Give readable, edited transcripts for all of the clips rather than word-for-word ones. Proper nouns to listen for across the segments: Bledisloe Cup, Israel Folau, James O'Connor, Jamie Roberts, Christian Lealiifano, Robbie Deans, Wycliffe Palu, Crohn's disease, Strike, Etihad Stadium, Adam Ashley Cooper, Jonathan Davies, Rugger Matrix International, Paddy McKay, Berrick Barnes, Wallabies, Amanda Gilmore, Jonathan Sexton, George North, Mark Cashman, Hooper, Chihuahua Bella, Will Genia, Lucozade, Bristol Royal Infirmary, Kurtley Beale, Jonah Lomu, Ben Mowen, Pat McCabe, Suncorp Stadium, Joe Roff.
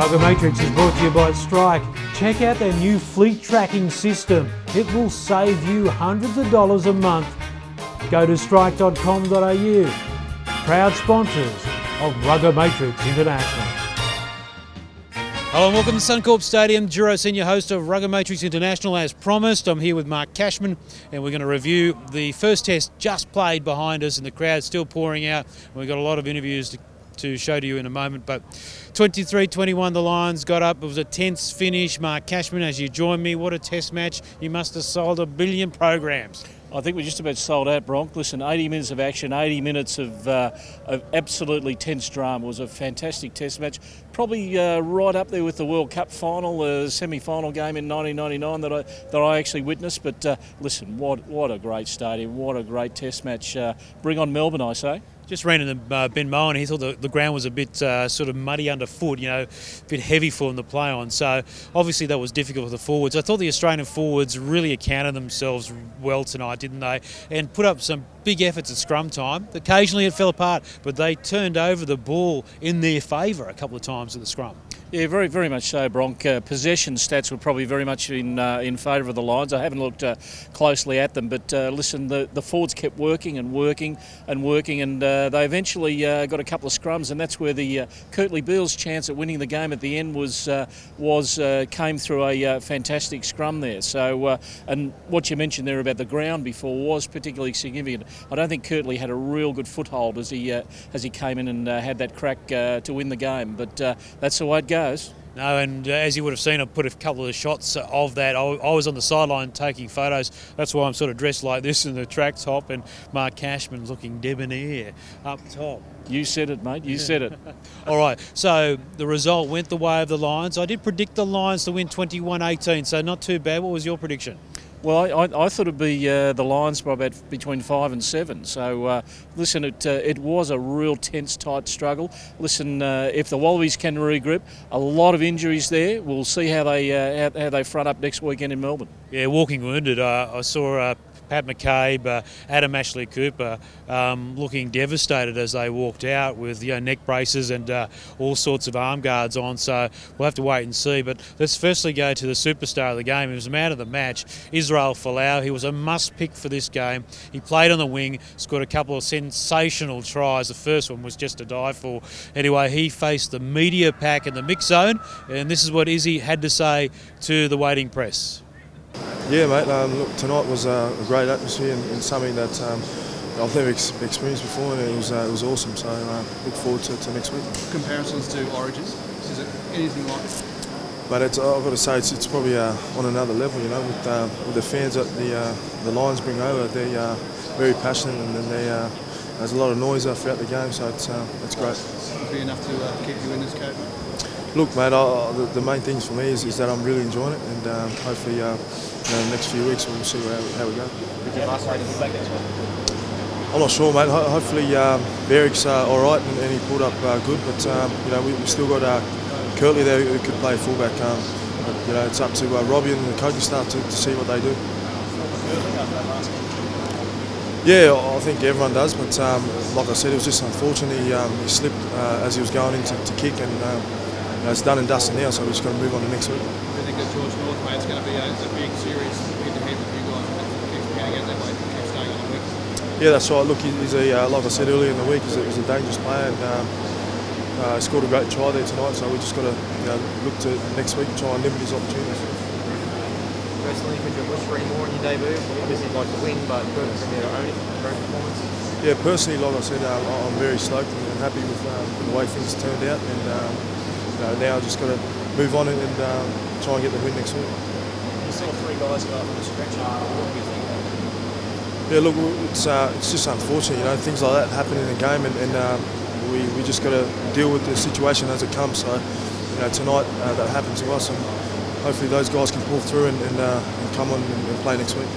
Rugger Matrix is brought to you by Strike. Check out their new fleet tracking system. It will save you hundreds of dollars a month. Go to strike.com.au. Proud sponsors of Rugger Matrix International. Hello and welcome to Suncorp Stadium. Duro, senior host of Rugger Matrix International. As promised, I'm here with Mark Cashman and we're going to review the first test just played behind us and the crowd's still pouring out. We've got a lot of interviews to show to you in a moment, but 23-21 the Lions got up. It was a tense finish. Mark Cashman, as you join me, what a test match. You must have sold a billion programs. I think we're just about sold out, Bronk. Listen, 80 minutes of action, 80 minutes of absolutely tense drama. It was a fantastic test match. Probably right up there with the World Cup final, the semi-final game in 1999 that I actually witnessed. But listen, what a great stadium, what a great test match. Bring on Melbourne, I say. Just ran into Ben Mowen. He thought the ground was a bit sort of muddy underfoot, you know, a bit heavy for him to play on. So obviously that was difficult for the forwards. I thought the Australian forwards really accounted themselves well tonight, didn't they? And put up some big efforts at scrum time. Occasionally it fell apart, but they turned over the ball in their favour a couple of times at the scrum. Yeah, very, very much so, Bronk. Possession stats were probably very much in favour of the Lions. I haven't looked closely at them, but listen, the forwards kept working, and they eventually got a couple of scrums, and that's where the Kurtley Beale's chance at winning the game at the end came through a fantastic scrum there. So, and what you mentioned there about the ground before was particularly significant. I don't think Kurtley had a real good foothold as he came in and had that crack to win the game, but that's the way it goes. No, and as you would have seen, I put a couple of shots of that. I was on the sideline taking photos. That's why I'm sort of dressed like this in the track top, and Mark Cashman looking debonair up top. You said it, mate. You said it. All right. So the result went the way of the Lions. I did predict the Lions to win 21-18, so not too bad. What was your prediction? Well, I thought it'd be the Lions by about between 5 and 7. So, listen, it was a real tense, tight struggle. Listen, if the Wallabies can regroup, a lot of injuries there. We'll see how they front up next weekend in Melbourne. Yeah, walking wounded. I saw Pat McCabe, Adam Ashley Cooper looking devastated as they walked out with neck braces and all sorts of arm guards on, so we'll have to wait and see. But let's firstly go to the superstar of the game. He was the man of the match, Israel Folau. He was a must-pick for this game. He played on the wing, scored a couple of sensational tries. The first one was just to die for. Anyway, he faced the media pack in the mix zone, and this is what Izzy had to say to the waiting press. Yeah, mate, look, tonight was a great atmosphere and something that I've never experienced before, and it was awesome, so look forward to next week. Comparisons to Origins, is it anything like it? But I've got to say, it's probably on another level, you know, with the fans that the Lions bring over. They're very passionate, and there's a lot of noise throughout the game, so it's great. Would be enough to keep you in this coat, mate? Look, mate, the main thing for me is that I'm really enjoying it, and hopefully in the next few weeks we'll see how we go. I'm not sure, mate. Hopefully Berrick's all right and he pulled up good, but we've still got Kurtley there who could play fullback. But, you know, it's up to Robbie and the coaching staff to see what they do. Yeah, I think everyone does, but like I said, it was just unfortunate he slipped as he was going in to kick, and. It's done and dusted now, so we're just going to move on to next week. I think that George North, mate, it's going to be a big series head-to-head with you guys. Keep going out that way, keep staying on the week. Yeah, that's right. Look, he's like I said earlier in the week, he was a dangerous player, and scored a great try there tonight. So we just got to look to next week and try and limit his opportunities. Personally, could you wish for any more in your debut? Obviously, you'd like to win, but good to be our own performance. Yeah, personally, like I said, I'm very stoked and happy with the way things turned out, and. Now I've just got to move on and try and get the win next week. You saw 3 guys go up on the stretcher. What do you think of that? Yeah, look, it's just unfortunate, you know, things like that happen in the game, and we just got to deal with the situation as it comes. So, you know, tonight that happened to us, and hopefully those guys can pull through and come on and play next week.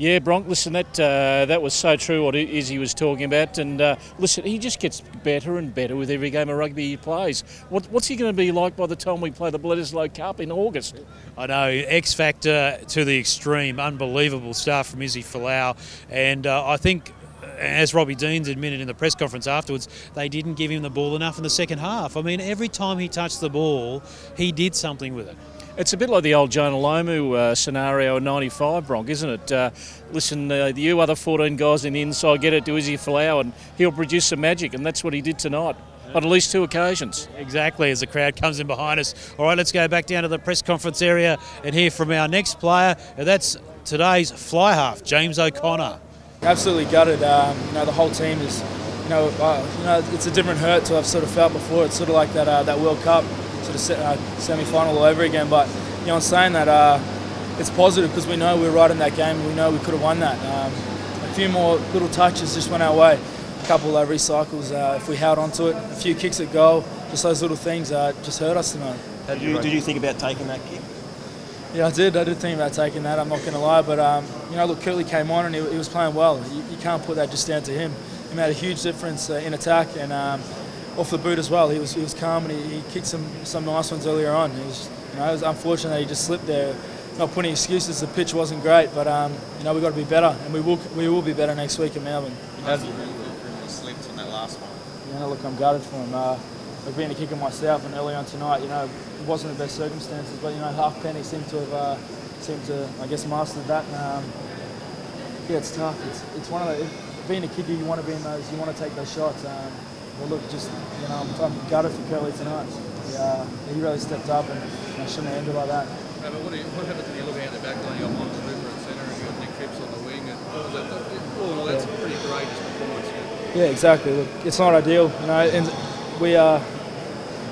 Yeah, Bronk, listen, that was so true what Izzy was talking about, and listen, he just gets better and better with every game of rugby he plays. What's he going to be like by the time we play the Bledisloe Cup in August? I know, X-Factor to the extreme, unbelievable stuff from Izzy Folau, and I think as Robbie Deans admitted in the press conference afterwards, they didn't give him the ball enough in the second half. I mean, every time he touched the ball, he did something with it. It's a bit like the old Jonah Lomu scenario in 95, Bronk, isn't it? You other 14 guys in the inside, get it to Izzy Folau and he'll produce some magic, and that's what he did tonight. On at least two occasions. Exactly, as the crowd comes in behind us. All right, let's go back down to the press conference area and hear from our next player. That's today's fly half, James O'Connor. Absolutely gutted. The whole team is, it's a different hurt to I've sort of felt before. It's sort of like that World Cup semi-final all over again. But, in saying that, it's positive because we know we're right in that game. We know we could have won that. A few more little touches just went our way. Couple of recycles, if we held on to it, a few kicks at goal, just those little things just hurt us tonight. Did you think about taking that kick? Yeah, I did think about taking that, I'm not going to lie, but look, Kurtley came on and he was playing well. You can't put that just down to him. He made a huge difference in attack and off the boot as well. He was calm and he kicked some nice ones earlier on. It was unfortunate that he just slipped there. Not putting excuses, the pitch wasn't great, but we've got to be better, and we will be better next week in Melbourne. Slept on that last one. Look, I'm gutted for him. I've been a kicker myself, and early on tonight, it wasn't the best circumstances, but Halfpenny seemed to I guess, mastered that. And, it's tough. It's one of those. Being a kicker, you want to be in those. You want to take those shots. I'm gutted for Kurtley tonight. He really stepped up, and I shouldn't have ended like that. But what happens when you look out the back line? You've got Monty Hooper at centre, and you've got Nick Phipps on the wing, and all that's pretty great performance. Yeah, exactly. Look, it's not ideal, and we are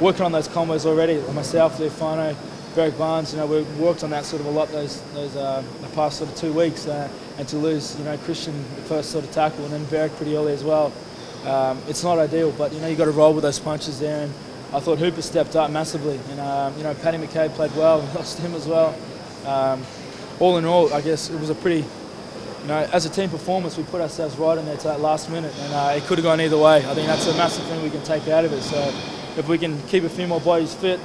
working on those combos already. Myself, Lealiifano, Berrick Barnes, we've worked on that sort of a lot those the past sort of 2 weeks, and to lose, Christian, the first sort of tackle, and then Berrick pretty early as well. It's not ideal, but, you've got to roll with those punches there, and I thought Hooper stepped up massively, and, Paddy McCabe played well, and lost him as well. All in all, I guess it was a pretty... as a team performance, we put ourselves right in there to that last minute, and it could have gone either way. I think that's a massive thing we can take out of it. So if we can keep a few more bodies fit,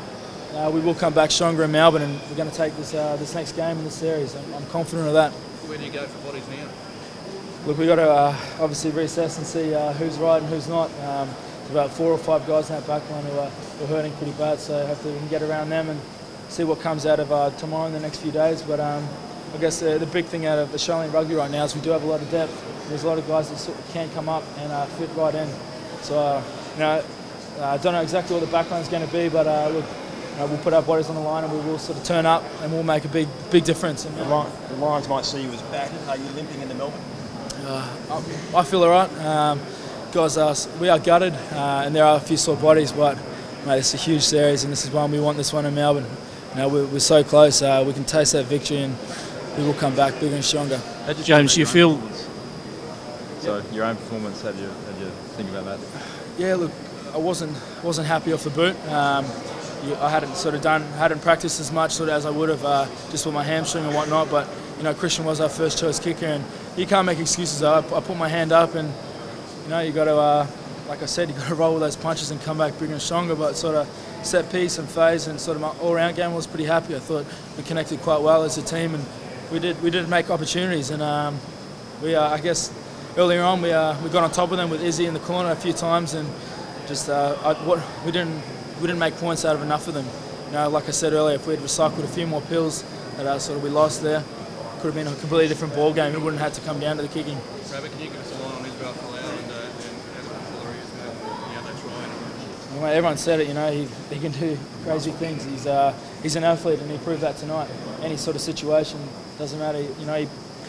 we will come back stronger in Melbourne, and we're going to take this next game in the series. I'm confident of that. Where do you go for bodies now? Look, we've got to obviously reassess and see who's right and who's not. There's about 4 or 5 guys in that back line who are hurting pretty bad, so hopefully we can get around them and see what comes out of tomorrow and the next few days. But I guess the big thing out of Australian rugby right now is we do have a lot of depth. There's a lot of guys that sort of can come up and fit right in. So, I don't know exactly what the backline is going to be, but we'll put our bodies on the line and we will sort of turn up and we'll make a big difference. The Lions might see you as back. Are you limping into Melbourne? I feel all right. Guys, we are gutted and there are a few sore bodies, but mate, it's a huge series and this is one we want. This one in Melbourne. We're so close. We can taste that victory and. We will come back bigger and stronger. James, you feel... So your own performance, how do you think about that? Yeah, look, I wasn't happy off the boot. I hadn't practiced as much as I would have just with my hamstring and whatnot. But Christian was our first choice kicker, and you can't make excuses. I put my hand up, and you got to, like I said, you got to roll with those punches and come back bigger and stronger. But set piece and phase and my all-round game, I was pretty happy. I thought we connected quite well as a team and. We did make opportunities, and I guess earlier on we got on top of them with Izzy in the corner a few times, and just we didn't make points out of enough of them. Like I said earlier, if we had recycled a few more pills that we lost there, could have been a completely different ball game. It wouldn't have had to come down to the kicking. Rabbit, can you give us a line on Israel Folau and Adam Ashley Cooper and that's right? Well, everyone said it. He can do crazy things. He's an athlete, and he proved that tonight. Any sort of situation. Doesn't matter,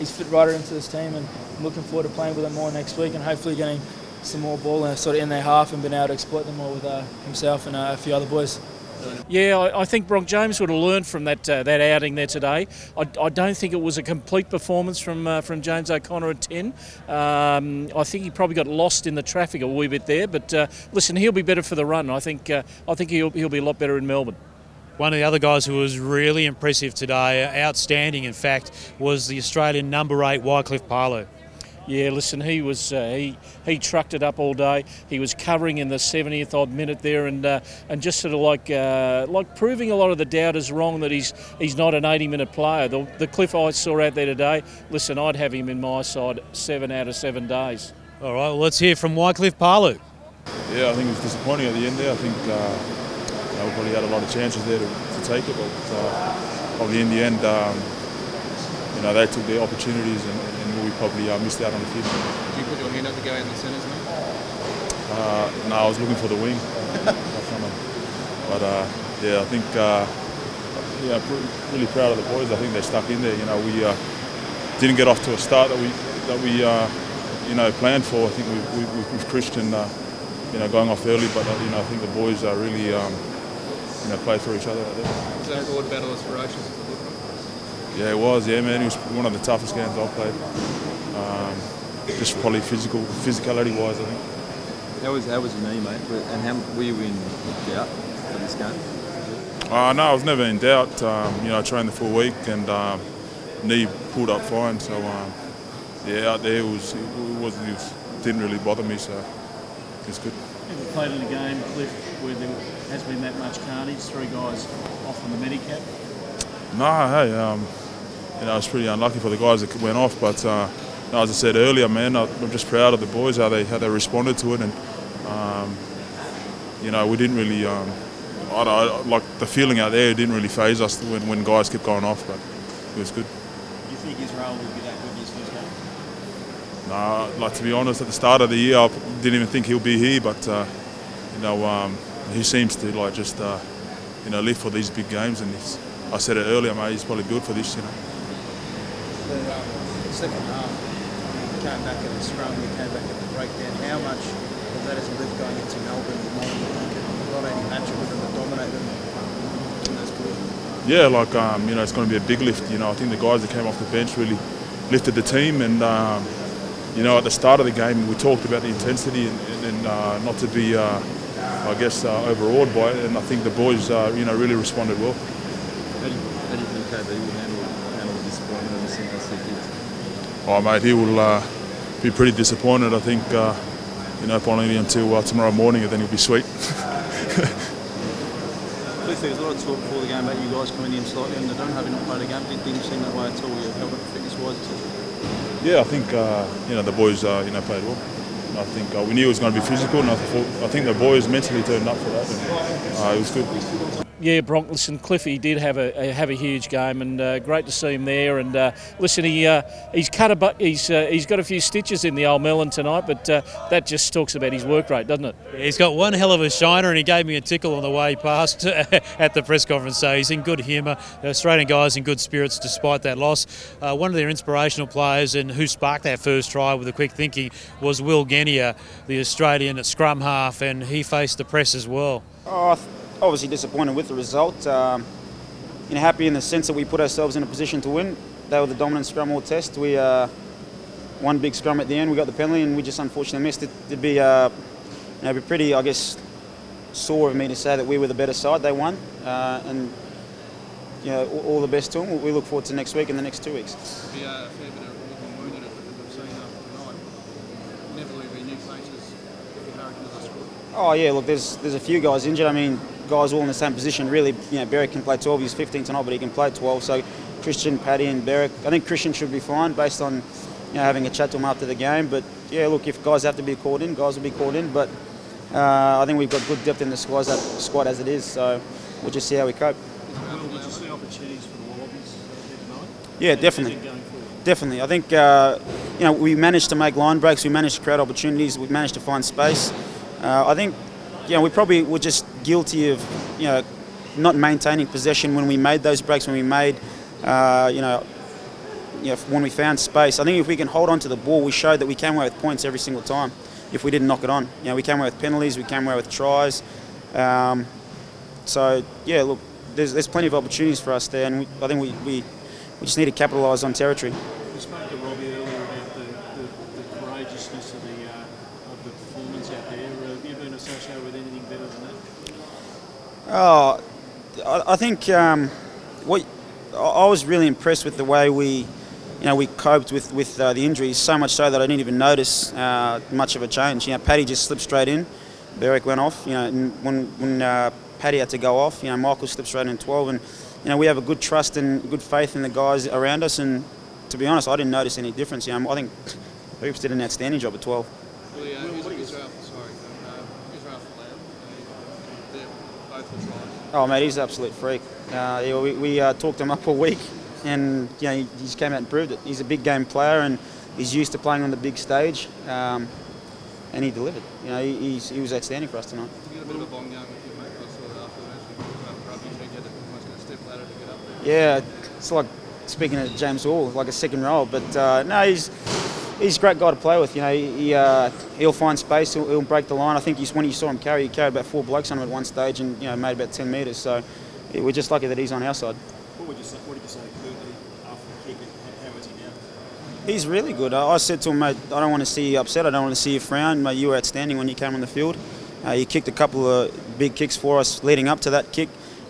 he's fit right into this team, and I'm looking forward to playing with him more next week and hopefully getting some more ball and in their half and being able to exploit them more with himself and a few other boys. Yeah, I think Bronk James would have learned from that outing there today. I don't think it was a complete performance from James O'Connor at 10. I think he probably got lost in the traffic a wee bit there. But listen, he'll be better for the run. I think he'll be a lot better in Melbourne. One of the other guys who was really impressive today, outstanding in fact, was the Australian number 8, Wycliffe Palu. Yeah, listen, he was he trucked it up all day. He was covering in the 70th odd minute there, and just sort of like proving a lot of the doubters wrong that he's not an 80-minute player. The cliff I saw out there today, listen, I'd have him in my side 7 out of 7 days. All right, well, let's hear from Wycliffe Palu. Yeah, I think it was disappointing at the end there. I think we probably had a lot of chances there to take it, but probably in the end, they took their opportunities and we probably missed out on a few. Did you put your hand up to go in the centres, mate? No, I was looking for the wing. But yeah, I think really proud of the boys. I think they stuck in there. We didn't get off to a start that we planned for. I think with Christian, going off early, but I think the boys are really played for each other out there. So the award battle was ferocious. Yeah, it was. Yeah, man, it was one of the toughest games I've played. Just probably physicality wise, I think. How was your knee, mate? And were you in doubt for this game? No, I was never in doubt. I trained the full week and knee pulled up fine. So out there it didn't really bother me. So it's good. Have you played in a game, Cliff, where there has been that much carnage? 3 guys off on the medicap. No, hey, I was pretty unlucky for the guys that went off, but as I said earlier, man, I'm just proud of the boys how they responded to it, and we didn't really like the feeling out there. It didn't really faze us when guys kept going off, but it was good. Do you think Israel will be that good this first game? No, to be honest, at the start of the year, I didn't even think he'll be here, but he seems to live for these big games, and I said it earlier, mate, he's probably built for this, The second half, you came back at the scrum, you came back at the breakdown. How much of that has lived going into Melbourne? Not only match it with them, but dominate them in those positions? Yeah, it's going to be a big lift. I think the guys that came off the bench really lifted the team, and, at the start of the game, we talked about the intensity and not to be, overawed by it, and I think the boys, really responded well. How do you think KB will handle the disappointment of the singles he did? Oh, mate, he will be pretty disappointed, I think, probably until tomorrow morning, and then he'll be sweet. Cliff, there was a lot of talk before the game about you guys coming in slightly under the dome, having not played a game. Did things seem that way at all? Fitness-wise, etc.? Yeah, I think, the boys, played well. I think we knew it was going to be physical, and I think the boys mentally turned up for that. And, it was good. Yeah, Bronk, listen, Cliffy did have a huge game, and great to see him there. And he's got a few stitches in the old melon tonight, but that just talks about his work rate, doesn't it? Yeah, he's got one hell of a shiner, and he gave me a tickle on the way past at the press conference. So he's in good humour. The Australian guys in good spirits despite that loss. One of their inspirational players, and who sparked that first try with a quick thinking, was Will Genia, the Australian at scrum half, and he faced the press as well. Obviously disappointed with the result, happy in the sense that we put ourselves in a position to win. They were the dominant scrum all test. We one big scrum at the end, we got the penalty, and we just unfortunately missed it. It'd be, it'd be pretty, I guess, sore of me to say that we were the better side. They won, and all the best to them. We look forward to next week and the next 2 weeks. It'd be a fair bit of walking wounded that we've seen after tonight. Inevitably, their next matches will be Hurricanes as a squad. Oh yeah, look, there's a few guys injured. I mean, guys all in the same position, really. Berrick can play 12, he's 15 tonight, but he can play 12, so Christian, Paddy and Berrick, I think Christian should be fine based on having a chat to him after the game, but yeah, look, if guys have to be called in, guys will be called in, but I think we've got good depth in the squad as it is, so we'll just see how we cope. Did you see opportunities for the Wallabies tonight? Yeah, definitely. I think we managed to make line breaks, we managed to create opportunities, we managed to find space. I think we probably were just guilty of, not maintaining possession when we made those breaks, when we made, when we found space. I think if we can hold on to the ball, we showed that we came away with points every single time. If we didn't knock it on, we came away with penalties, we came away with tries. So yeah, look, there's plenty of opportunities for us there, and I think we just need to capitalise on territory. We spoke to Robbie earlier about the courageousness of the performance out there. Have you been associated with anything better than that? Oh, I think I was really impressed with the way we coped with the injuries, so much so that I didn't even notice much of a change. Paddy just slipped straight in, Berrick went off. And when Paddy had to go off, Michael slipped straight in 12, and we have a good trust and good faith in the guys around us. And to be honest, I didn't notice any difference. I think Hoops did an outstanding job at 12. Oh, mate, he's an absolute freak. We talked him up all week, and you know, he just came out and proved it. He's a big game player, and he's used to playing on the big stage, and he delivered. You know, he was outstanding for us tonight. Did you get a bit of a bong going with your mate Russell after the match? Rugby, you had to step ladder to get up there. Yeah, it's like speaking to James Hall, like a second roll. But no, he's a great guy to play with. You know, he'll find space. He'll break the line. I think when you saw him carry, he carried about 4 blokes on him at one stage, and you know, made about 10 metres. So we're just lucky that he's on our side. What did you say to Kurtley after the kick? How is he now? He's really good. I said to him, mate, I don't want to see you upset. I don't want to see you frown. Mate, you were outstanding when you came on the field. He kicked a couple of big kicks for us leading up to that kick,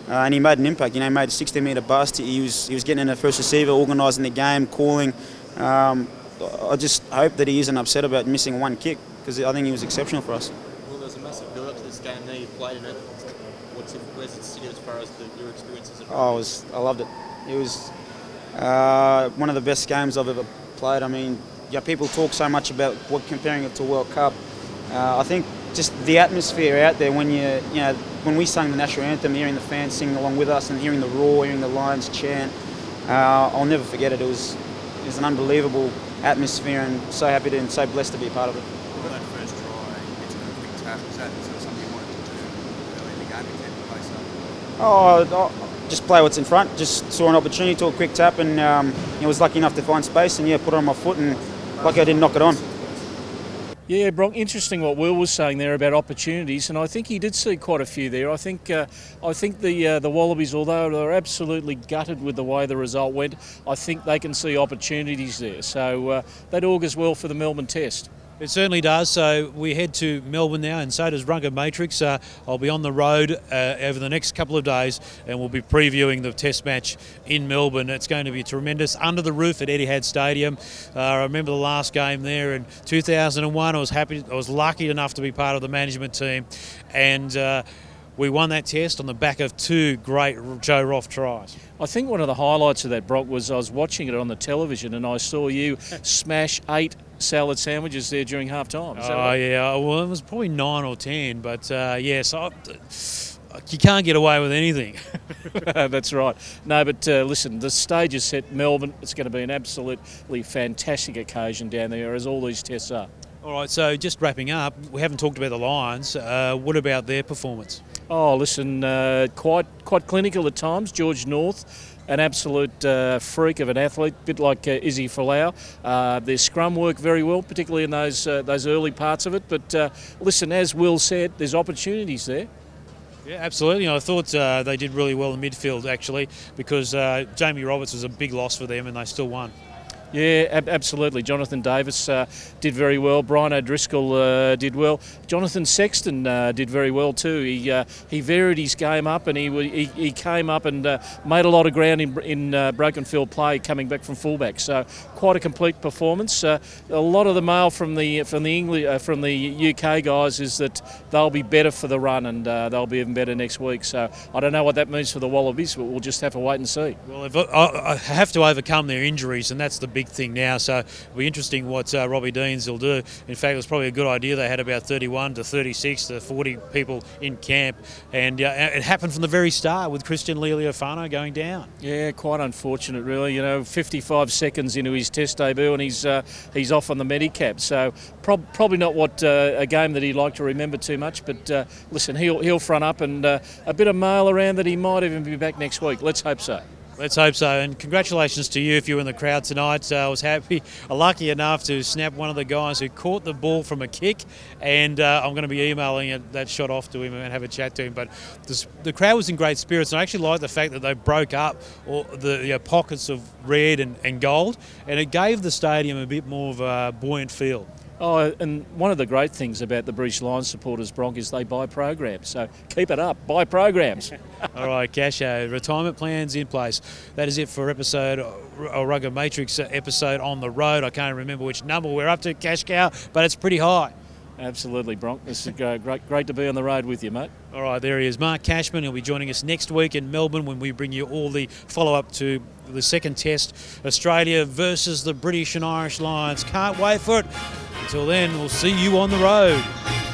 and he made an impact. You know, he made a 60-metre bust. He was getting in the first receiver, organising the game, calling. I just hope that he isn't upset about missing one kick, because I think he was exceptional for us. Well, there's a massive build-up to this game. Now you've played in it. Where's it sitting as far as your experiences? Oh, I loved it. It was one of the best games I've ever played. I mean, yeah, people talk so much about comparing it to World Cup. I think just the atmosphere out there when when we sang the national anthem, hearing the fans sing along with us and hearing the roar, hearing the Lions chant, I'll never forget it. It was an unbelievable atmosphere, and so happy and so blessed to be a part of it. Well, that first try, it's a quick tap. Was that sort of something you wanted to do early in the game to play something? Oh, just play what's in front. Just saw an opportunity to a quick tap, and I was lucky enough to find space and put it on my foot, and lucky I didn't knock it on. Yeah, Bronk, interesting what Will was saying there about opportunities, and I think he did see quite a few there. I think the Wallabies, although they're absolutely gutted with the way the result went, I think they can see opportunities there. So that augurs well for the Melbourne Test. It certainly does. So we head to Melbourne now, and so does Rugger Matrix. I'll be on the road over the next couple of days, and we'll be previewing the Test match in Melbourne. It's going to be tremendous. Under the roof at Etihad Stadium. I remember the last game there in 2001. I was lucky enough to be part of the management team, and we won that Test on the back of 2 great Joe Roff tries. I think one of the highlights of that, Brock, was I was watching it on the television and I saw you smash 8 salad sandwiches there during half-time. Oh, yeah. Well, it was probably 9 or 10, but, yeah, so you can't get away with anything. That's right. No, but listen, the stage is set. Melbourne, it's going to be an absolutely fantastic occasion down there, as all these Tests are. All right, so just wrapping up, we haven't talked about the Lions. What about their performance? Oh, listen, quite clinical at times. George North, an absolute freak of an athlete, a bit like Izzy Folau. Their scrum work very well, particularly in those early parts of it. But listen, as Will said, there's opportunities there. Yeah, absolutely. I thought they did really well in midfield, actually, because Jamie Roberts was a big loss for them, and they still won. Yeah, absolutely. Jonathan Davies did very well. Brian O'Driscoll did well. Jonathan Sexton did very well too. He varied his game up, and he came up and made a lot of ground in broken field play coming back from fullback. So quite a complete performance. A lot of the mail from the UK guys is that they'll be better for the run, and they'll be even better next week. So I don't know what that means for the Wallabies, but we'll just have to wait and see. Well, I have to overcome their injuries, and that's the big thing now, so it'll be interesting what Robbie Deans will do. In fact, it was probably a good idea. They had about 31 to 36 to 40 people in camp, and it happened from the very start with Christian Lealiifano going down. Yeah, quite unfortunate, really. You know, 55 seconds into his Test debut, and he's off on the Medicab. So probably not what a game that he'd like to remember too much. But listen, he'll front up, and a bit of mail around that he might even be back next week. Let's hope so. Let's hope so, and congratulations to you if you were in the crowd tonight. I was lucky enough to snap one of the guys who caught the ball from a kick, and I'm going to be emailing that shot off to him and have a chat to him. But the crowd was in great spirits, and I actually like the fact that they broke up all the pockets of red and gold, and it gave the stadium a bit more of a buoyant feel. Oh, and one of the great things about the British Lions supporters, Bronk, is they buy programs. So keep it up, buy programs. All right, Casho, retirement plans in place. That is it for Rugger Matrix episode on the road. I can't remember which number we're up to, Cash Cow, but it's pretty high. Absolutely, Bronk. This is great to be on the road with you, mate. All right, there he is, Mark Cashman. He'll be joining us next week in Melbourne when we bring you all the follow-up to the second Test, Australia versus the British and Irish Lions. Can't wait for it. Until then, we'll see you on the road.